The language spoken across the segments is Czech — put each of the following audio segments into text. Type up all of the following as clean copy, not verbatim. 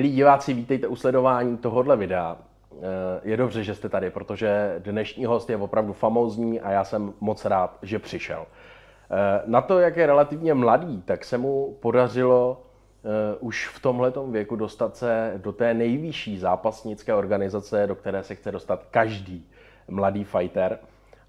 Milí diváci, vítejte u sledování tohohle videa. Je dobře, že jste tady, protože dnešní host je opravdu famózní a já jsem moc rád, že přišel. Na to, jak je relativně mladý, tak se mu podařilo už v tomhletom věku dostat se do té nejvyšší zápasnické organizace, do které se chce dostat každý mladý fighter.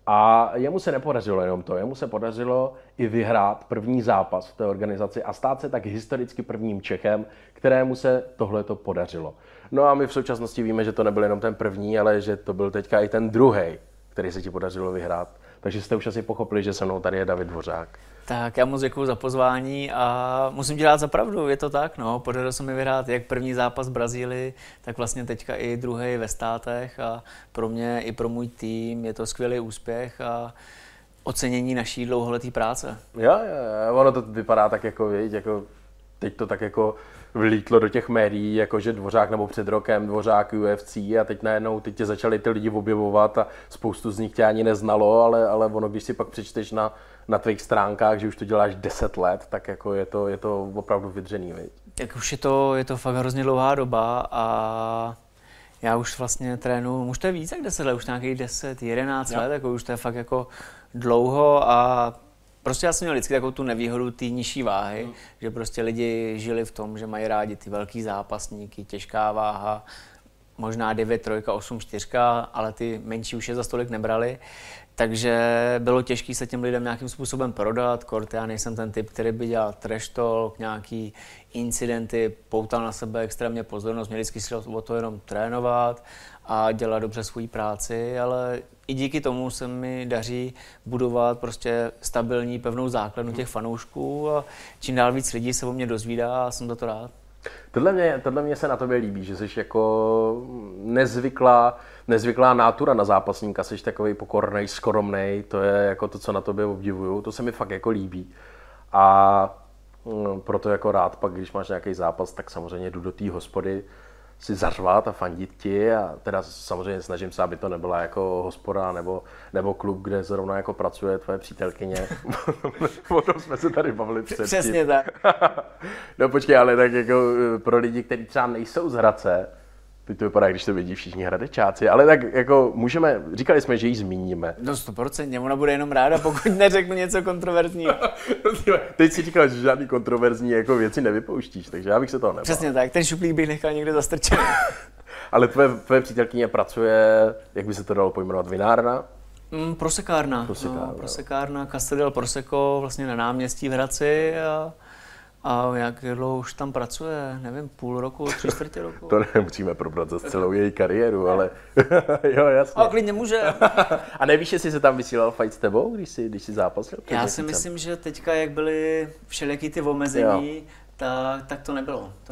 A jemu se nepodařilo jenom to, jemu se podařilo i vyhrát první zápas v té organizaci a stát se tak historicky prvním Čechem, kterému se tohleto podařilo. No a my v současnosti víme, že to nebyl jenom ten první, ale že to byl teďka i ten druhý, který se ti podařilo vyhrát. Takže jste už asi pochopili, že se mnou tady je David Dvořák. Tak, já moc děkuju za pozvání a musím ti dát za pravdu, je to tak, no. Podařilo se mi vyhrát jak první zápas v Brazílii, tak vlastně teďka i druhý ve Státech a pro mě i pro můj tým je to skvělý úspěch a ocenění naší dlouholetý práce. Jo, ono to vypadá tak jako, víš, jako teď to tak jako vlítlo do těch médií, jakože Dvořák nebo před rokem Dvořák UFC a teď najednou teď tě začali ty lidi objevovat a spoustu z nich tě ani neznalo, ale ono, když si pak přečteš na tvých stránkách, že už to děláš 10 let, tak jako je to opravdu vydřený, viď? Tak už je to fakt hrozně dlouhá doba a já už vlastně trénu, už to je víc jak 10 let, už nějakých 10, 11 let, jako už to je fakt jako dlouho a prostě já jsem měl vždycky takovou tu nevýhodu té nižší váhy, že prostě lidi žili v tom, že mají rádi ty velký zápasníky, těžká váha, možná 9, 3, 8, 4, ale ty menší už je za stolik nebrali. Takže bylo těžké se těm lidem nějakým způsobem prodat, kort já nejsem ten typ, který by dělal trash talk, nějaký incidenty, poutal na sebe extrémně pozornost, mě vždycky šlo o to jenom trénovat a dělat dobře svou práci, ale i díky tomu se mi daří budovat prostě stabilní, pevnou základnu těch fanoušků a čím dál víc lidí se o mě dozvídá a jsem za to rád. Tohle mě se na tobě líbí, že jsi jako nezvyklá nátura na zápasníka, jsi takovej pokornej, skromnej, to je jako to, co na tobě obdivuju, to se mi fakt jako líbí. A proto jako rád pak, když máš nějaký zápas, tak samozřejmě jdu do té hospody si zařvat a fandit ti a teda samozřejmě snažím se, aby to nebyla jako hospoda nebo klub, kde zrovna jako pracuje tvoje přítelkyně. O tom jsme se tady bavili předtím. Přesně tak. No počkej, ale tak jako pro lidi, kteří třeba nejsou z Hradce, teď to vypadá, když to vidí všichni hradečáci, ale tak jako můžeme, říkali jsme, že ji zmíníme. No 100%, ona bude jenom ráda, pokud neřeknu něco kontroverzního. Teď si říkal, že žádný kontroverzní jako věci nevypouštíš, takže já bych se toho nebál. Přesně tak, ten šuplík bych nechal někde zastrčený. Ale tvoje přítelkyně pracuje, jak by se to dalo pojmenovat, vinárna? Prosekárna, Casa del Prosecco, vlastně na náměstí v Hradci. A jak dlouho už tam pracuje? Nevím, půl roku, 3/4 roku? To nemusíme probrat za celou její kariéru, ale jo, jasně. A klidně může. A nevíš, jestli se tam vysílal fight s tebou, když jsi zápasil? Já si myslím, že teďka, jak byly všelijaký ty omezení, tak to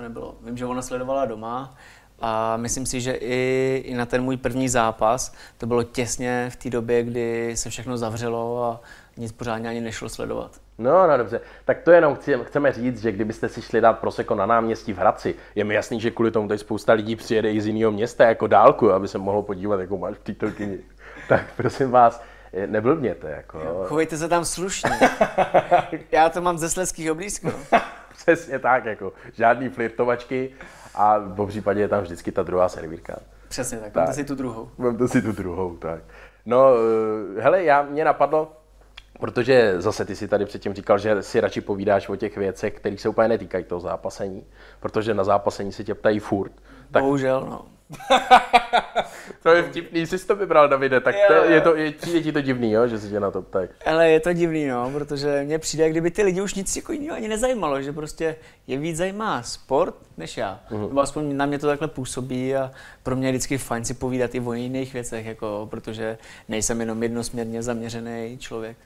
nebylo. Vím, že ona sledovala doma a myslím si, že i na ten můj první zápas, to bylo těsně v té době, kdy se všechno zavřelo a nic pořádně ani nešlo sledovat. No dobře, tak to jenom chceme říct, že kdybyste si šli dát Prosecco na náměstí v Hradci, je mi jasný, že kvůli tomu tady spousta lidí přijede i z jiného města jako dálku, aby se mohlo podívat, jakou máš přítelkyni. Tak prosím vás, neblbněte. Jako. Chovejte se tam slušně. Já to mám ze Slezských oblízků. Přesně tak, jako žádný flirtovačky a po případě je tam vždycky ta druhá servírka. Přesně tak, máte si tu druhou. Máte si tu druhou, tak. No, hele, mě napadlo, protože zase ty si tady předtím říkal, že si radši povídáš o těch věcech, které se úplně netýkají toho zápasení, protože na zápasení se tě ptají furt. Tak... Bohužel, no. To je vtipný, jsi to vybral, Davide, tak je ti to divný, jo, že si tě na to ptají. Ale je to divný, no, protože mně přijde, kdyby ty lidi už nic jako jiného ani nezajímalo, že prostě je víc zajímá sport než já. Nebo aspoň na mě to takhle působí a pro mě je vždycky fajn si povídat i o jiných věcech, jako, protože nejsem jenom jednosměrně zaměřený člověk.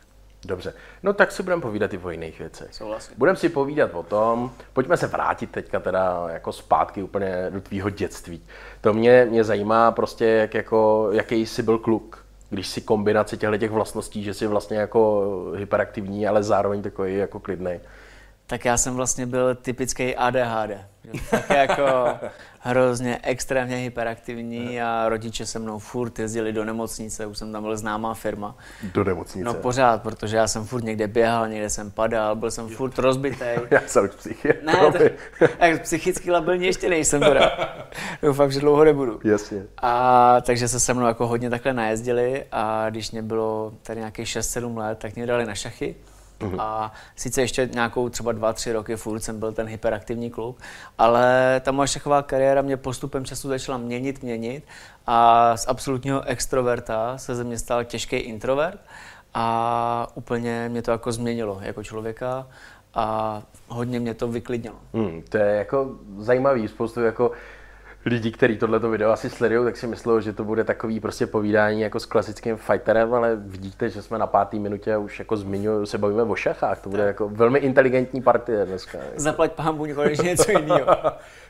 Dobře, no tak si budeme povídat i o jiných věcech. Souhlasím. Budeme si povídat o tom, pojďme se vrátit teďka teda jako zpátky úplně do tvýho dětství. To mě zajímá prostě, jaký jsi byl kluk, když si kombinace těchto vlastností, že jsi vlastně jako hyperaktivní, ale zároveň takový jako klidnej. tak já jsem vlastně byl typický ADHD. Tak jako hrozně extrémně hyperaktivní a rodiče se mnou furt jezdili do nemocnice, už jsem tam byl známá firma. Do nemocnice? No pořád, protože já jsem furt někde běhal, někde jsem padal, byl jsem furt rozbitý. Já jsem psychiatr. Ne, tak psychicky labilní ještě nejsem teda. Doufám, že dlouho nebudu. Jasně. A takže se mnou jako hodně takhle najezdili a když mě bylo tady nějakých 6-7 let, tak mě dali na šachy. A sice ještě nějakou třeba 2-3 roky furt jsem byl ten hyperaktivní kluk, ale ta moje šachová kariéra mě postupem času začala měnit a z absolutního extroverta se ze mě stal těžký introvert a úplně mě to jako změnilo jako člověka a hodně mě to vyklidnilo. To je jako zajímavý, spoustu jako lidi, kteří tohleto video asi sledují, tak si myslou, že to bude takový prostě povídání jako s klasickým fighterem, ale vidíte, že jsme na 5. minutě a už jako zmiňuji, se bavíme o šachách. To bude jako velmi inteligentní partie dneska. Zaplať pánbůh, konečně něco jiného.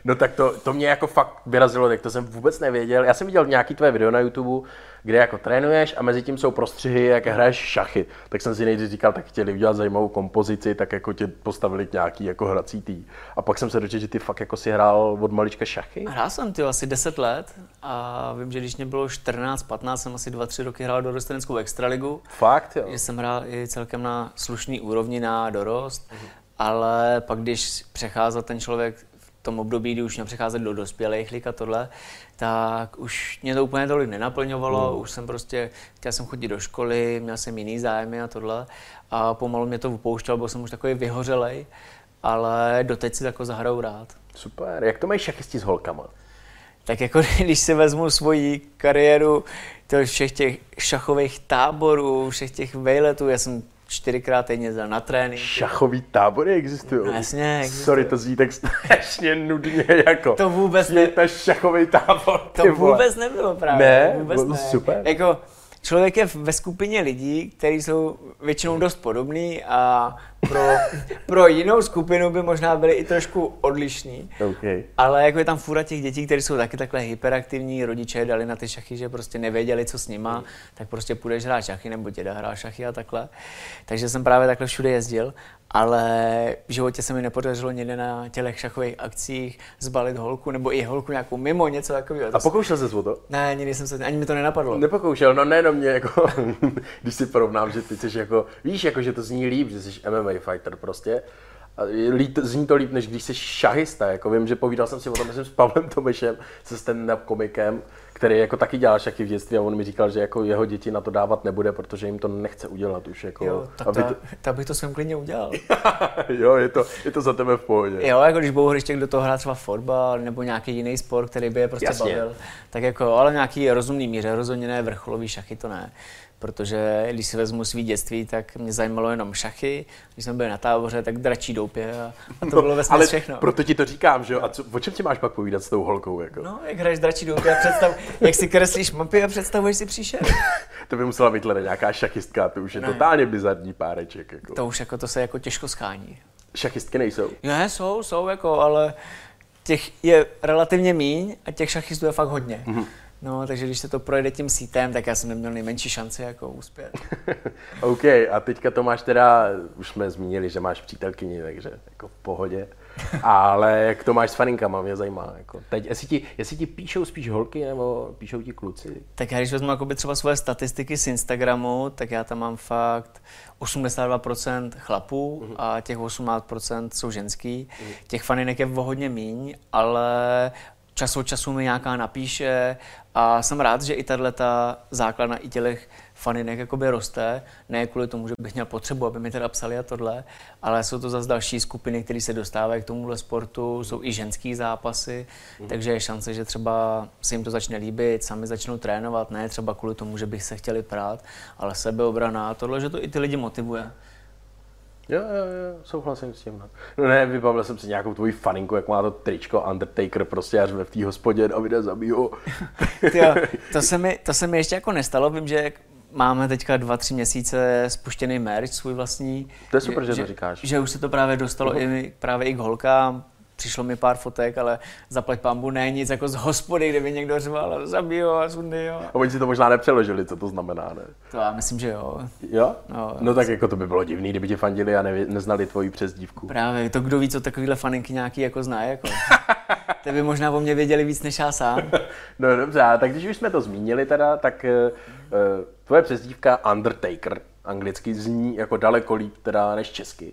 No tak to mě jako fakt vyrazilo, tak to jsem vůbec nevěděl. Já jsem viděl nějaký tvé video na YouTube, kde jako trénuješ a mezi tím jsou prostřihy, jak hraješ šachy. Tak jsem si nejdřív říkal, tak chtěli udělat zajímavou kompozici, tak jako tě postavili k nějaký jako hrací tým. A pak jsem se dočetl, že ty fakt jako si hrál od malička šachy. Hrál jsem asi 10 let a vím, že když mě bylo 14-15, jsem asi 2-3 roky hrál dorosteneckou extraligu. Fakt, jo. Jsem hrál i celkem na slušný úrovni na dorost, ale pak když přecházel ten člověk v tom období, kdy už měl přecházet do dospělých lig a tohle, tak už mě to úplně tolik nenaplňovalo, už jsem prostě, chtěl jsem chodit do školy, měl jsem jiný zájmy a tohle a pomalu mě to upouštělo, byl jsem už takový vyhořelej, ale doteď si jako zahraju rád. Super, jak to mají šachisti s holkama? Tak jako když si vezmu svoji kariéru, to všech těch šachových táborů, všech těch vejletů, já jsem 4x týdně na trénink. Šachový tábory existují? No, jasně, existují. Sorry, to zní tak strašně nudně jako. To vůbec ne. To šachový tábor. To vůbec nebylo právě. Ne? Vůbec ne. Super. Jako člověk je ve skupině lidí, kteří jsou většinou dost podobný a pro jinou skupinu by možná byli i trošku odlišní. Okay. Ale jako je tam fůra těch dětí, kteří jsou taky takhle hyperaktivní, rodiče dali na ty šachy, že prostě nevěděli, co s nima, tak prostě půjdeš hrát šachy, nebo děda hrál šachy a takhle. Takže jsem právě takhle všude jezdil, ale v životě se mi nepodařilo někde na těch šachových akcích zbalit holku, nebo i holku nějakou mimo, něco takového. A pokoušel jsi o to? Ne, nikdy jsem se, ani mi to nenapadlo. Nepokoušel, no nejenom mě, jako, když si porovnám, že ty jsi jako, víš, jako, že to zní líp, že jsi MMA fighter prostě. Zní to líp, než když jsi šahista. Jako vím, že povídal jsem si o tom, myslím, s Pavlem Tomešem, se stand-up komikem, který jako taky dělal šachy v dětství a on mi říkal, že jako jeho děti na to dávat nebude, protože jim to nechce udělat už. Jako, jo, tak bych to svým klidně udělal. Jo, je to za tebe v pohodě. Jo, jako když budou hryště, kdo to hrá třeba fotbal nebo nějaký jiný sport, který by je prostě bavil, tak jako, ale nějaký rozumný míře, rozhodně ne vrcholový šachy, to ne. Protože když si vezmu svý dětství, tak mě zajímalo jenom šachy, když jsme byli na táboře, tak dračí doupě a to bylo vesměs všechno. Proto ti to říkám, že jo? A o čem ti máš pak povídat s tou holkou? Jako? No, jak hraješ dračí doupě a jak si kreslíš mapy a představuješ si příšer. To by musela být nějaká šachistka, to už je totálně bizarní páreček. Jako. To už jako to se jako těžko schání. Šachistky nejsou? Ne, jsou jako, ale těch je relativně míň a těch šachistů je fakt hodně. Mm-hmm. No, takže když se to projede tím sítem, tak já jsem neměl nejmenší šanci jako uspět. OK, a teďka to máš teda, už jsme zmínili, že máš přítelkyni, takže jako v pohodě. Ale jak to máš s faninkama, mě zajímá. Jako. Teď, jestli ti píšou spíš holky, nebo píšou ti kluci? Tak já když vezmu jakoby třeba svoje statistiky z Instagramu, tak já tam mám fakt 82% chlapů a těch 18% jsou ženský. Těch faninek je hodně míň, ale čas od času mi nějaká napíše a jsem rád, že i tato základna i těch faninek jakoby roste. Ne kvůli tomu, že bych měl potřebu, aby mi teda psali a tohle, ale jsou to zase další skupiny, které se dostávají k tomuhle sportu, jsou i ženský zápasy, takže je šance, že třeba se jim to začne líbit, sami začnou trénovat, ne třeba kvůli tomu, že bych se chtěli prát, ale sebeobrana a tohle, že to i ty lidi motivuje. Jo, souhlasím s tím. No ne, vybavil jsem si nějakou tvoji faninku, jak má to tričko Undertaker, prostě až v té hospodě a vyjde zabího. Jo, to se mi ještě jako nestalo, vím, že máme teďka 2-3 měsíce spuštěný merch, svůj vlastní. To je super, že to říkáš. Že už se to právě dostalo právě i k holkám. Přišlo mi pár fotek, ale zaplať pambu, ne nic jako z hospody, kde by někdo řval, zabiju a sundy, jo. A oni si to možná nepřeložili, co to znamená, ne? To já myslím, že jo. Jo? No tak jako to by bylo divný, kdyby tě fandili a neznali tvoji přezdívku. Právě, to kdo ví, co takovýhle faninky nějaký jako zná, jako. Ty by možná o mě věděli víc než já sám. No dobře, tak když už jsme to zmínili teda, tak tvoje přezdívka Undertaker, anglicky, zní jako daleko líp teda než česky.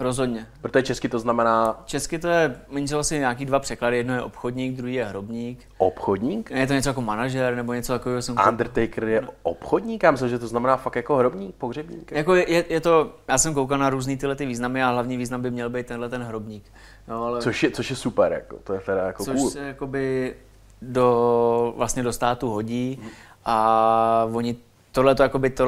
Rozhodně. Protože česky to znamená... Česky to je, oni jsou asi nějaký dva překlady, jedno je obchodník, druhý je hrobník. Obchodník? Je to něco jako manažer, nebo něco takového jsem... Undertaker je obchodník? Já myslím, že to znamená fakt jako hrobník, pohřebník. Jako je to, já jsem koukal na různý tyhle ty významy a hlavní význam by měl být tenhle ten hrobník. No, ale... což je super, jako, to je teda jako což cool. Což se jakoby vlastně do státu hodí a oni... Tohle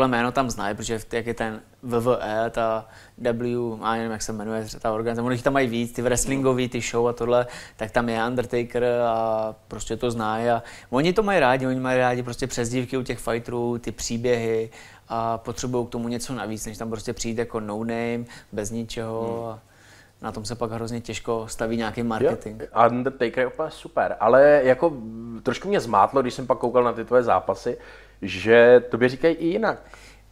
jméno tam znají, protože jak je ten WWE, ta já nevím, jak se jmenuje ta organizace, oni tam mají víc, ty wrestlingový, ty show a tohle, tak tam je Undertaker a prostě to znají a oni to mají rádi, prostě přezdívky u těch fighterů, ty příběhy a potřebují k tomu něco navíc, než tam prostě přijít jako no name, bez ničeho. Na tom se pak hrozně těžko staví nějaký marketing. Jo, Undertaker je úplně super, ale jako trošku mě zmátlo, když jsem pak koukal na ty tvoje zápasy, že tobě říkají i jinak.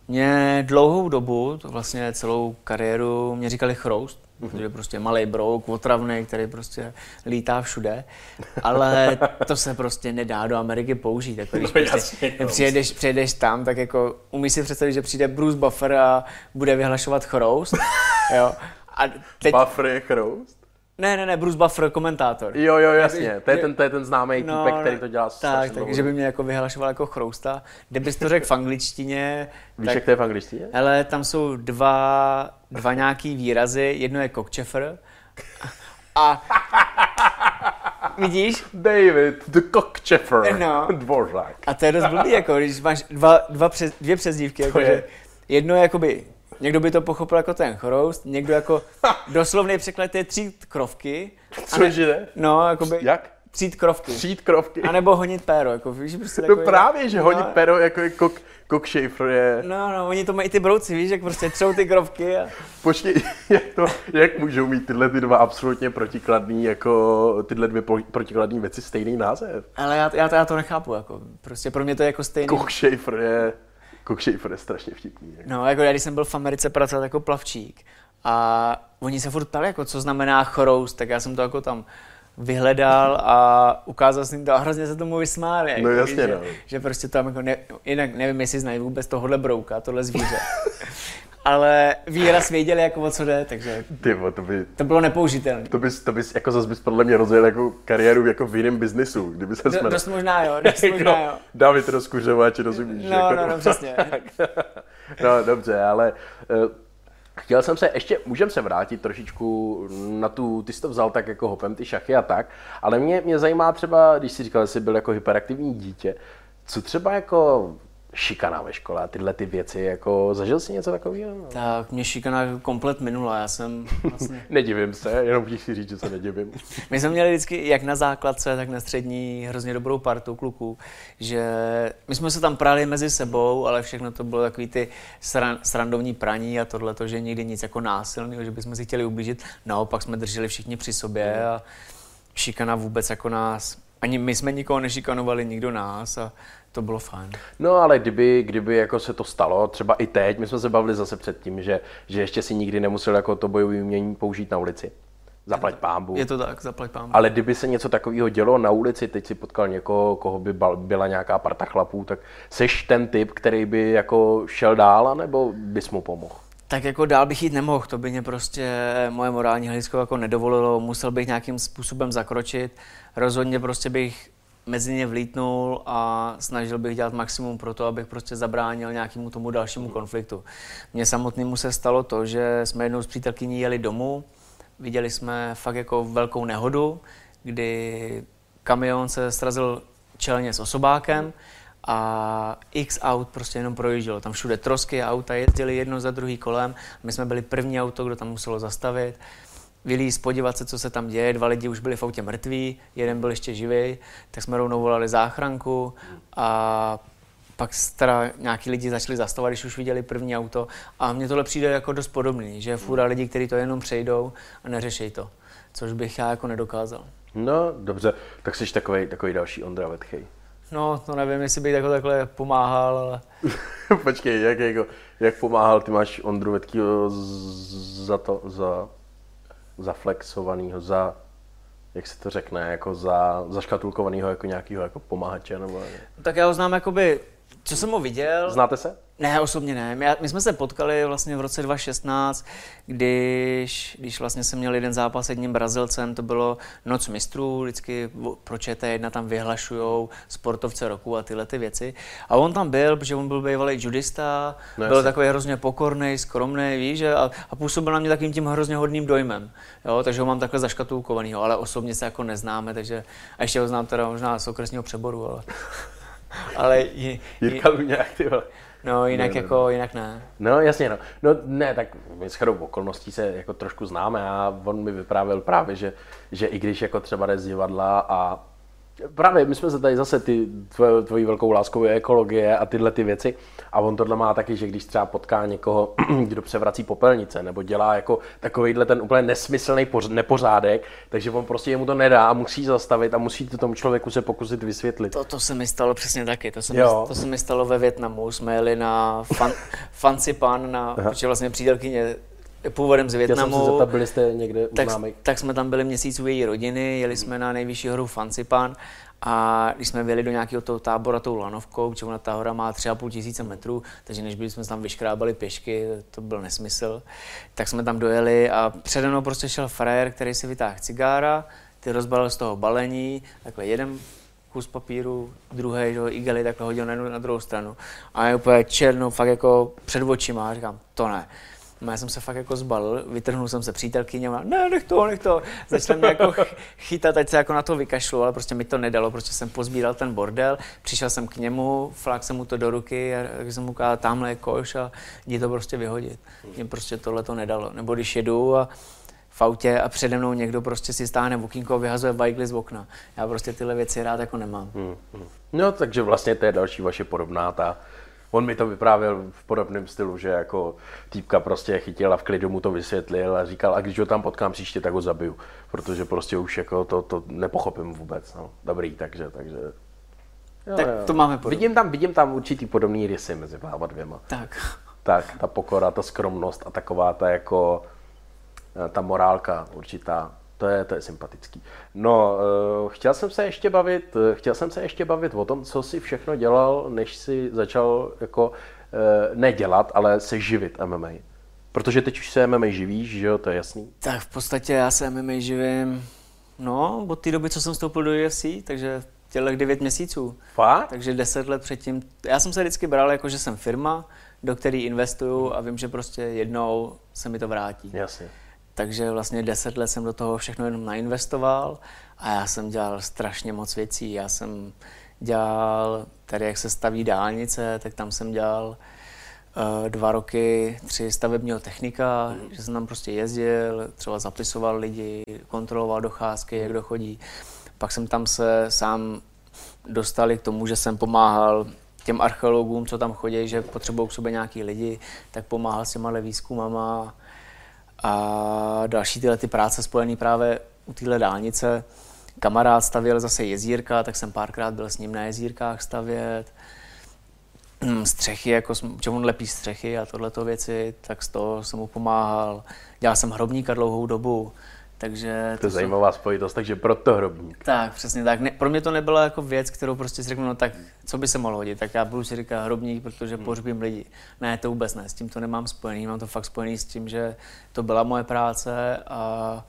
Mě dlouhou dobu, to vlastně celou kariéru, mě říkali Chroust, protože prostě malej brouk, otravnej, který prostě lítá všude, ale to se prostě nedá do Ameriky použít. Jako když přijedeš tam, tak jako umíš si představit, že přijde Bruce Buffer a bude vyhlašovat Chroust. Jo. A teď... Buffer je Chroust? Ne, Bruce Buffer, komentátor. Jo, jasně, to je ten známý týpek, který to dělá strašně dlouho. Takže by mě jako vyhlašoval jako Chrousta. Kdybys to řekl v angličtině... Víš, tak, jak to je v angličtině? Hele, tam jsou dva nějaký výrazy, jedno je cockchafer a... Vidíš? David, the cockchafer, no. Dvořák. A to je dost blbý, jako, když máš dvě přezdívky, jako, že jedno je jakoby... Někdo by to pochopil jako ten Chroust, někdo jako doslovný překlad je třít krovky. Cože? No, jakoby... Jak? Třít krovky. Třít krovky. A nebo honit péro, jako víš, prostě takový... No právě, že honit péro, jako je cockchafer je... No, oni to mají ty brouci, víš, jak prostě třou ty krovky a... Počkej, jak můžou mít tyhle ty dva absolutně protikladný, jako tyhle dvě protikladné věci stejný název? Ale já to nechápu, jako prostě pro mě to je jako stejný... Cockchafer je... Cockchafer je strašně vtipný. Jako. No, jako já, když jsem byl v Americe pracovat jako plavčík a oni se furt ptali, jako, co znamená chroust, tak já jsem to jako tam vyhledal a ukázal jsem to a hrozně se tomu vysmáli. Jako, no jasně, no. Že prostě tam jako jinak nevím, jestli znají vůbec tohohle brouka, tohle zvíře. Ale výraz věděli, jako o co jde, takže Tyvo, to bylo nepoužitelné. To bys jako zase bys podle mě rozjel jako kariéru jako v jiném biznesu, kdyby se směl. Dost možná jo. David Rozkuřováč, rozumíš? No, přesně. No, dobře, ale chtěl jsem se, ještě můžem se vrátit trošičku na tu, ty jsi to vzal tak jako hopem, ty šachy a tak, ale mě zajímá třeba, když jsi říkal, že jsi byl jako hyperaktivní dítě, co třeba jako... Šikana ve škole a tyhle ty věci, jako zažil jsi něco takového? No? Tak mě šikana komplet minula, já jsem vlastně... Nedivím se, jenom bych si říct, že se nedivím. My jsme měli vždycky jak na základce, tak na střední hrozně dobrou partu kluků, že my jsme se tam prali mezi sebou, ale všechno to bylo takový ty srandovní praní a tohleto, že nikdy nic jako násilného, že bychom si chtěli ublížit, naopak jsme drželi všichni při sobě a šikana vůbec jako nás... Ani my jsme nikoho nešikanovali, nikdo nás a to bylo fajn. No ale kdyby jako se to stalo, třeba i teď, my jsme se bavili zase před tím, že ještě si nikdy nemusel jako to bojové umění použít na ulici. Zaplať pánbu. Je to tak, zaplať pánbu. Ale kdyby se něco takového dělo na ulici, teď si potkal někoho, koho by byla nějaká parta chlapů, tak seš ten typ, který by jako šel dál, nebo bys mu pomohl? Tak jako dál bych jít nemohl, to by mě prostě moje morální hledisko jako nedovolilo, musel bych nějakým způsobem zakročit, rozhodně prostě bych mezi ně vlítnul a snažil bych dělat maximum pro to, abych prostě zabránil nějakému tomu dalšímu konfliktu. Mně samotnému se stalo to, že jsme jednou s přítelkyní jeli domů, viděli jsme fakt jako velkou nehodu, kdy kamion se srazil čelně s osobákem, a x aut prostě jenom projíždělo. Tam všude trosky a auta jezdily jedno za druhý kolem. My jsme byli první auto, kdo tam muselo zastavit. Vylízt, podívat se, co se tam děje. 2 lidi už byli v autě mrtví, jeden byl ještě živý, tak jsme rovnou volali záchranku a pak nějaký lidi začali zastavovat, když už viděli první auto. A mně tohle přijde jako dost podobný, že je fůra lidí, kteří to jenom přejdou a neřeší to. což bych já jako nedokázal. No, dobře, tak jsi takový další Ondra Vetchej. No, to nevím, jestli bych takhle pomáhal, ale... Počkej, jak pomáhal, ty máš Ondru Vetchýho zaflexovanýho, za... Jak se to řekne, jako zaškatulkovanýho jako nějakýho jako pomáhače nebo... Tak já ho znám jakoby, co jsem ho viděl... Znáte se? Ne, osobně ne. My jsme se potkali vlastně v roce 2016, když vlastně jsem měl jeden zápas s jedním Brazilcem, to bylo Noc mistrů, vždycky pro ČT1 tam vyhlašujou sportovce roku a tyhle ty věci. A on tam byl, protože on byl bývalý judista, no, byl takový hrozně pokorný, skromný, víš, a působil na mě takým tím hrozně hodným dojmem. Jo, takže ho mám takhle zaškatulkovanýho, ale osobně se jako neznáme, takže a ještě ho znám teda možná z okresního přeboru, ale Jirka Luňák, ty vole. No, jinak ne, jako, jinak ne. No, jasně, no. No, ne, tak my shodou okolností se jako trošku známe a on mi vyprávěl právě, že i když jako třeba jde z divadla a právě my jsme se tady zase tvojí velkou láskou je ekologie a tyhle ty věci a on tohle má taky, že když třeba potká někoho, kdo převrací popelnice nebo dělá jako takovejhle ten úplně nesmyslný nepořádek, takže on prostě jemu to nedá a musí zastavit a musí to tomu člověku se pokusit vysvětlit. To se mi stalo přesně taky, to se mi stalo ve Vietnamu, jsme jeli na Fansipan, protože vlastně přítelkyně původem z Vietnamu. Já jsem se zeptat, byli jste někde u známých? Tak jsme tam byli měsíc u její rodiny, jeli jsme na nejvyšší horu Fansipan a když jsme vyjeli do nějakého toho tábora tou lanovkou, protože ona ta hora má 3500 metrů, takže než byli jsme tam vyškrábali pěšky, to byl nesmysl, tak jsme tam dojeli a přede mnou prostě šel frajer, který si vytáhl cigára, ty rozbalil z toho balení, takhle jeden kus papíru, druhý, že ho igely takhle hodil na jednu na druhou stranu a je úplně černou, fakt jako před očima, a říkám, to ne. Já jsem se fakt jako zbalil, vytrhnul jsem se přítelkyně a ne, nech to. Začal mě jako chytat, ať se jako na to vykašlu, ale prostě mi to nedalo, protože jsem pozbíral ten bordel, přišel jsem k němu, flákl jsem mu to do ruky a tak jsem mu ukázal, tamhle je koš a jdi to prostě vyhodit. Mě prostě tohle to nedalo. Nebo když jedu a v autě a přede mnou někdo prostě si stáhne okýnko a vyhazuje bajkly z okna. Já prostě tyhle věci rád jako nemám. No, takže vlastně to je další vaše podobná ta. On mi to vyprávěl v podobném stylu, že jako týpka prostě chytil a v klidu mu to vysvětlil a říkal, a když ho tam potkám příště, tak ho zabiju, protože prostě už jako to nepochopím vůbec, no. Dobrý, takže. Jo, tak jo. To máme podobné. Vidím tam určitý podobný rysy mezi váma dvěma. Tak, ta pokora, ta skromnost a taková ta jako, ta morálka určitá. To je sympatický. No, chtěl jsem se ještě bavit o tom, co si všechno dělal, než si začal jako nedělat, ale se živit MMA. Protože teď už se MMA živíš, že jo, to je jasný. Tak v podstatě já se MMA živím, no, od té doby, co jsem vstoupil do UFC, takže těchto 9 měsíců. Fakt? Takže 10 let předtím. Já jsem se vždycky bral jako, že jsem firma, do které investuju a vím, že prostě jednou se mi to vrátí. Jasně. Takže vlastně 10 let jsem do toho všechno jenom nainvestoval a já jsem dělal strašně moc věcí. Já jsem dělal, tady jak se staví dálnice, tak tam jsem dělal 2 roky 3 stavebního technika, že jsem tam prostě jezdil, třeba zapisoval lidi, kontroloval docházky, jak kdo chodí. Pak jsem tam se sám dostal k tomu, že jsem pomáhal těm archeologům, co tam chodí, že potřebují k sobě nějaký lidi, tak pomáhal s těma výzkumama. A další tyhle ty práce spojené právě u téhle dálnice. Kamarád stavěl zase jezírka, tak jsem párkrát byl s ním na jezírkách stavět. Střechy, jako že on lepí střechy a tohleto věci, tak z toho jsem mu pomáhal. Dělal jsem hrobníka dlouhou dobu, takže... To je zajímavá spojitost, takže proto hrobník. Tak, přesně tak. Ne, pro mě to nebyla jako věc, kterou prostě si řeknu, no tak co by se mohlo hodit, tak já budu si říkat hrobník, protože pohřbím lidi. Ne, to vůbec ne, s tím to nemám spojený, mám to fakt spojený s tím, že to byla moje práce a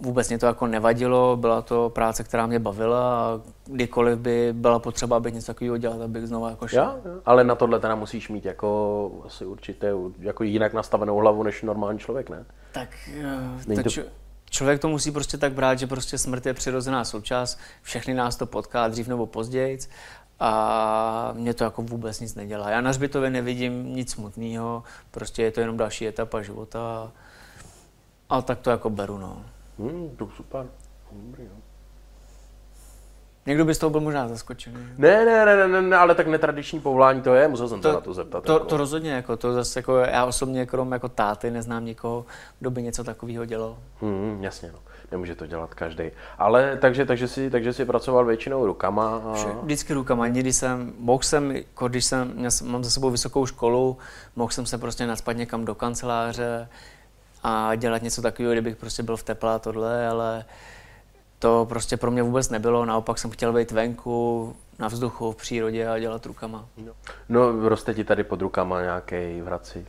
vůbec mě to jako nevadilo, byla to práce, která mě bavila a kdykoliv by byla potřeba, abych něco takového dělat, abych znova jako šel. Já? Ale na tohle teda musíš mít jako asi určitě jako jinak nastavenou hlavu než normální člověk, ne? Tak člověk to musí prostě tak brát, že prostě smrt je přirozená součást, všechny nás to potká dřív nebo později a mě to jako vůbec nic nedělá. Já na hřbitově nevidím nic smutného, prostě je to jenom další etapa života a tak to jako beru, no. To super, dobrý, jo. Někdo by z toho byl možná zaskočený. Ne, ale tak netradiční povolání to je, musel jsem se na to zeptat. To rozhodně, jako, to zase jako, já osobně krom jako táty neznám nikoho, kdo by něco takového dělal. Jasně, no. nemůže to dělat každý. Ale takže si pracoval většinou rukama. A... Vždycky rukama. Nikdy jsem, mám za sebou vysokou školu, mohl jsem se prostě nadspat někam do kanceláře a dělat něco takového, kdybych prostě byl v teple a tohle, ale to prostě pro mě vůbec nebylo, naopak jsem chtěl být venku, na vzduchu, v přírodě a dělat rukama. No, roste ti tady pod rukama nějaký v Hradci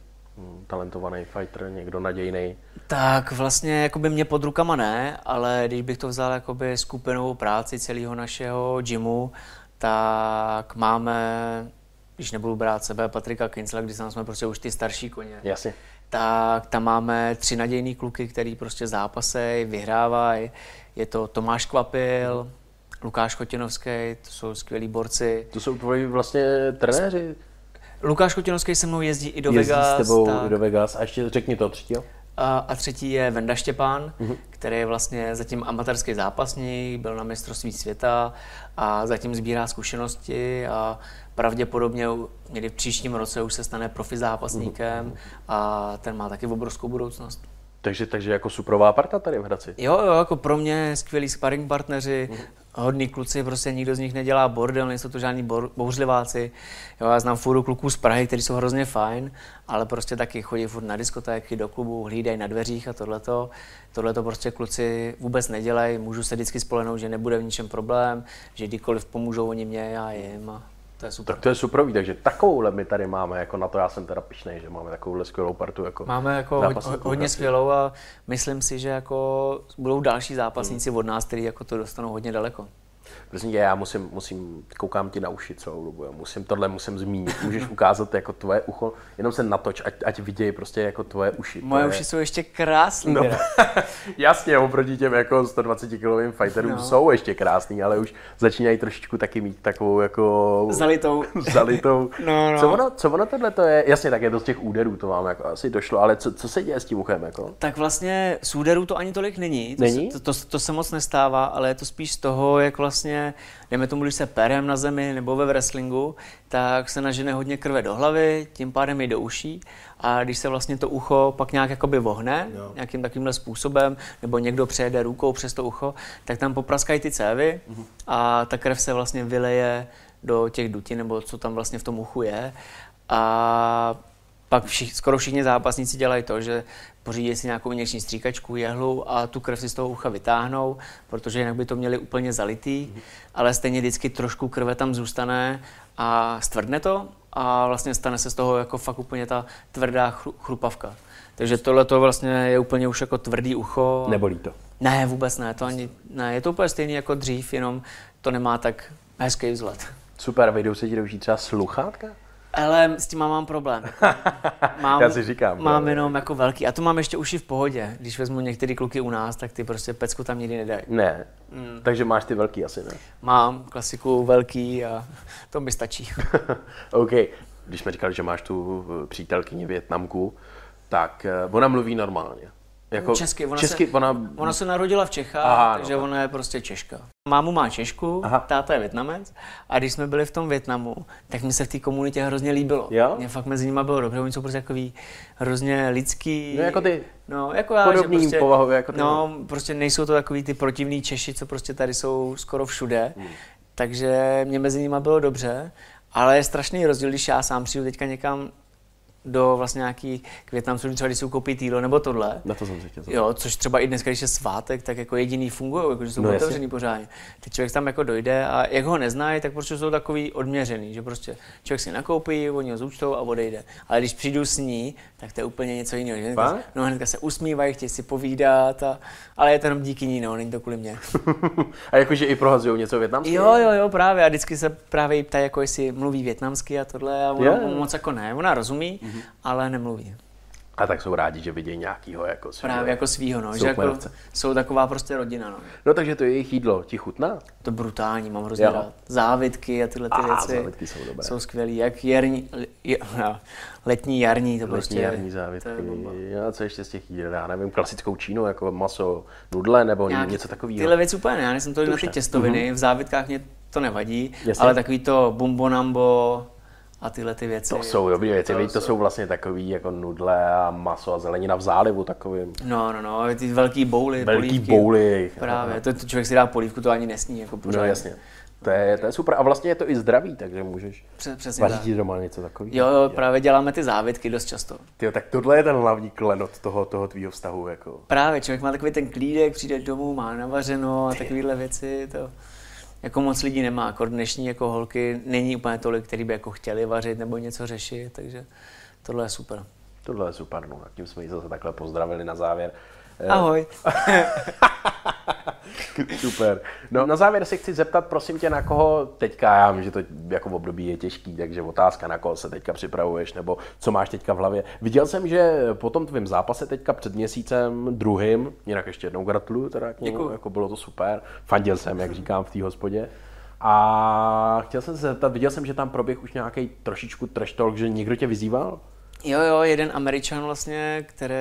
talentovaný fighter, někdo nadějný? Tak vlastně jakoby mě pod rukama ne, ale když bych to vzal jakoby skupinovou práci celého našeho gymu, tak máme, když nebudu brát sebe, Patrika Kincla, když jsme prostě už ty starší koně. Jasně. Tak tam máme 3 nadějný kluky, který prostě zápasejí, vyhrávají. Je to Tomáš Kvapil, Lukáš Kotinovský, to jsou skvělí borci. To jsou tvoji vlastně trenéři? Lukáš Kotinovský se mnou jezdí i do Vegas. Jezdí s tebou tak. Do Vegas. A ještě řekni to třetího. A třetí je Venda Štěpán, který je vlastně zatím amatérský zápasník, byl na mistrovství světa a zatím sbírá zkušenosti a pravděpodobně někdy v příštím roce už se stane profi zápasníkem a ten má taky obrovskou budoucnost. Takže jako suprová parta tady v Hradci? Jo, jako pro mě skvělí sparring partneři, hodní kluci, prostě nikdo z nich nedělá bordel, nejsou to žádní bouřliváci. Jo, já znám fůru kluků z Prahy, kteří jsou hrozně fajn, ale prostě taky chodí furt na diskotéky, do klubu, hlídají na dveřích a tohleto. Tohleto prostě kluci vůbec nedělají, můžu se vždycky spolehnout, že nebude v ničem problém, že kdykoliv pomůžou oni mě, já jim a to je super. Tak to je super, takže takovouhle my tady máme, jako na to já jsem teda pyšnej, že máme takovouhle skvělou partu. Jako máme jako hodně skvělou a myslím si, že jako budou další zápasníci od nás, kteří jako to dostanou hodně daleko. Prosím tě, já musím, koukám ti na uši celou dobu, tohle musím zmínit, můžeš ukázat jako tvoje ucho, jenom se natoč, ať vidějí prostě jako tvoje uši. Moje uši jsou ještě krásný. No, jasně, oproti těm jako 120-kilovým fighterům jsou ještě krásný, ale už začínají trošičku taky mít takovou jako... Zalitou. No. Co ono tohleto je? Jasně, tak je to z těch úderů, to vám jako asi došlo, ale co se děje s tím uchem jako? Tak vlastně z úderů to ani tolik není, to se moc nestává, ale je to spíš z toho, jak vlastně, dejme tomu, když se perem na zemi nebo ve wrestlingu, tak se nažene hodně krve do hlavy, tím pádem i do uší a když se vlastně to ucho pak nějak jakoby vohne, nějakým takovýmhle způsobem, nebo někdo přejede rukou přes to ucho, tak tam popraskají ty cévy a ta krev se vlastně vyleje do těch dutin, nebo co tam vlastně v tom uchu je. A pak skoro všichni zápasníci dělají to, že pořídí si nějakou vnitřní stříkačku, jehlu a tu krev si z toho ucha vytáhnou, protože jinak by to měli úplně zalitý, ale stejně vždycky trošku krve tam zůstane a stvrdne to a vlastně stane se z toho jako fakt úplně ta tvrdá chrupavka. Takže tohle to vlastně je úplně už jako tvrdý ucho. Nebolí to? Ne, vůbec ne, to ani, ne, je to úplně stejný jako dřív, jenom to nemá tak hezký vzhled. Super, vejdou se ti do uší třeba sluchátka? Ale s tím mám problém. Mám jenom jako velký. A to mám ještě uši v pohodě. Když vezmu některé kluky u nás, tak ty prostě pecku tam nikdy nedají. Ne. Takže máš ty velký asi, ne? Mám klasiku velký a to mi stačí. OK. Když jsme říkali, že máš tu přítelkyni Vietnamku, tak ona mluví normálně. Jako česky. Ona se narodila v Čechách, takže ona je prostě Češka. Mámu má Češku, táta je Vietnamec a když jsme byli v tom Vietnamu, tak mi se v té komunitě hrozně líbilo. Jo? Mě fakt mezi nimi bylo dobře, oni jsou prostě takový hrozně lidský. No jako ty. No, jako já, podobný prostě, povahově jako ty. No, prostě nejsou to takový ty protivní Češi, co prostě tady jsou skoro všude, takže mě mezi nimi bylo dobře, ale je strašný rozdíl, když já sám přijdu teďka někam do vlastně nějakých Vietnamců, třeba když si ukoupí týdlo nebo tohle. Na to jsem se chtěl. Jo, což třeba i dneska, když je svátek, tak jako jediný fungují, jakože jsou otevřený pořádně. Teď člověk tam jako dojde a jak ho neznají, tak prostě jsou takový odměřený, že prostě člověk si nakoupí, oni ho zúčtou a odejde. Ale když přijdu s ní, tak to je úplně něco jiného. No hnedka se usmívají, chtějí si povídat, ale je to jenom díky ní, no, není to kvůli mě. A jakože i prohazují něco vietnamského? Jo, právě. A vždycky se právě ptají, jako jestli mluví vietnamsky a tohle, a ona moc jako ne, ona rozumí. Ale nemluví. A tak jsou rádi, že vidějí nějakýho jako svýho. Právě jako svýho, no. Že jako, jsou taková prostě rodina, no. No takže to je jejich jídlo. Ti chutná? To brutální, mám hrozně rád. Závitky a tyhle ty věci. Závitky jsou dobré. Jsou skvělý, jak letní, jarní to prostě. Letní, jarní závitky. Já co ještě z těch jídel, já nevím, klasickou Čínu, jako maso, nudle nebo něco takového. Tyhle věci úplně ne, já nejsem to na ty těstoviny, v závitkách mě to nevadí, ale takový to bumbonambo. a tyhle ty věci. To jsou dobré věci, to jsou vlastně takový jako nudle a maso a zelenina v zálivu takovým. No, ty velký bouly, polívky. Právě, to člověk si dá polívku, to ani nesní jako pořád. No jasně. To je super a vlastně je to i zdraví, takže můžeš vařit doma něco takového. Jo, právě děláme ty závitky dost často. Tyjo, tak tohle je ten hlavní klenot toho tvýho vztahu. Jako. Právě, člověk má takový ten klídek, přijde domů, má navařeno a takovéhle věci. To jako moc lidí nemá, jako dnešní jako holky není úplně tolik, který by jako chtěli vařit nebo něco řešit, takže tohle je super. Tohle je super, no, tím jsme ji zase takhle pozdravili na závěr. Ahoj. Super. No, na závěr se chci zeptat, prosím tě, na koho teďka, já vím, že to jako v období je těžký, takže otázka, na koho se teďka připravuješ, nebo co máš teďka v hlavě. Viděl jsem, že po tom tvém zápase teďka před měsícem druhým, jinak ještě jednou gratuluju teda k němu, jako bylo to super, fandil jsem, jak říkám, v té hospodě. A chtěl jsem se zeptat, viděl jsem, že tam proběh už nějaký trošičku trash talk, že někdo tě vyzýval? Jo, jeden Američan vlastně, který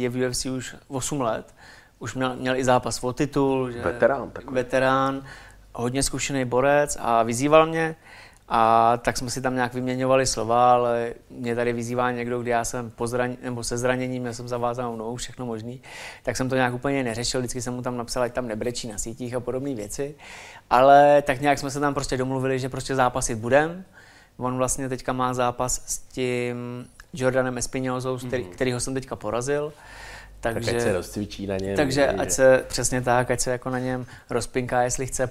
je v UFC už 8 let, už měl i zápas o titul, že veterán, hodně zkušený borec a vyzýval mě a tak jsme si tam nějak vyměňovali slova, ale mě tady vyzývá někdo, kdy já jsem se zraněním, já jsem zavázanou nohu, všechno možný, tak jsem to nějak úplně neřešil, vždycky jsem mu tam napsal, ať tam nebrečí na sítích a podobné věci, ale tak nějak jsme se tam prostě domluvili, že prostě zápasit budem. On vlastně teďka má zápas s tím Jordanem Espinozou, kterýho jsem teďka porazil. Takže, tak ať se rozcvičí na něm. Takže ať se, přesně tak, ať se jako na něm rozpinká, jestli chce.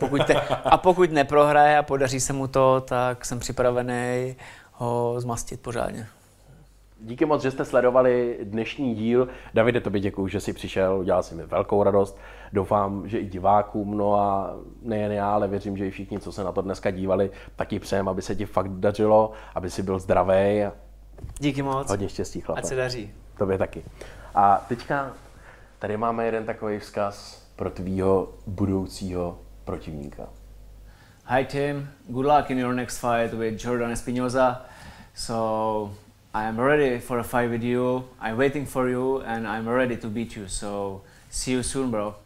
Pokud neprohraje a podaří se mu to, tak jsem připravený ho zmastit pořádně. Díky moc, že jste sledovali dnešní díl. Davide, tobě děkuju, že jsi přišel, udělal jsi mi velkou radost. Doufám, že i divákům, no a nejen já, ale věřím, že i všichni, co se na to dneska dívali, taky přejem, aby se ti fakt dařilo, aby jsi byl zdravý. Díky moc. Hodně štěstí, chlape. Ať se daří. Tobě taky. A teďka tady máme jeden takový vzkaz pro tvýho budoucího protivníka. Hi Tim, good luck in your next fight with Jordan Espinoza. So I am ready for a fight with you. I'm waiting for you and I'm ready to beat you. So see you soon, bro.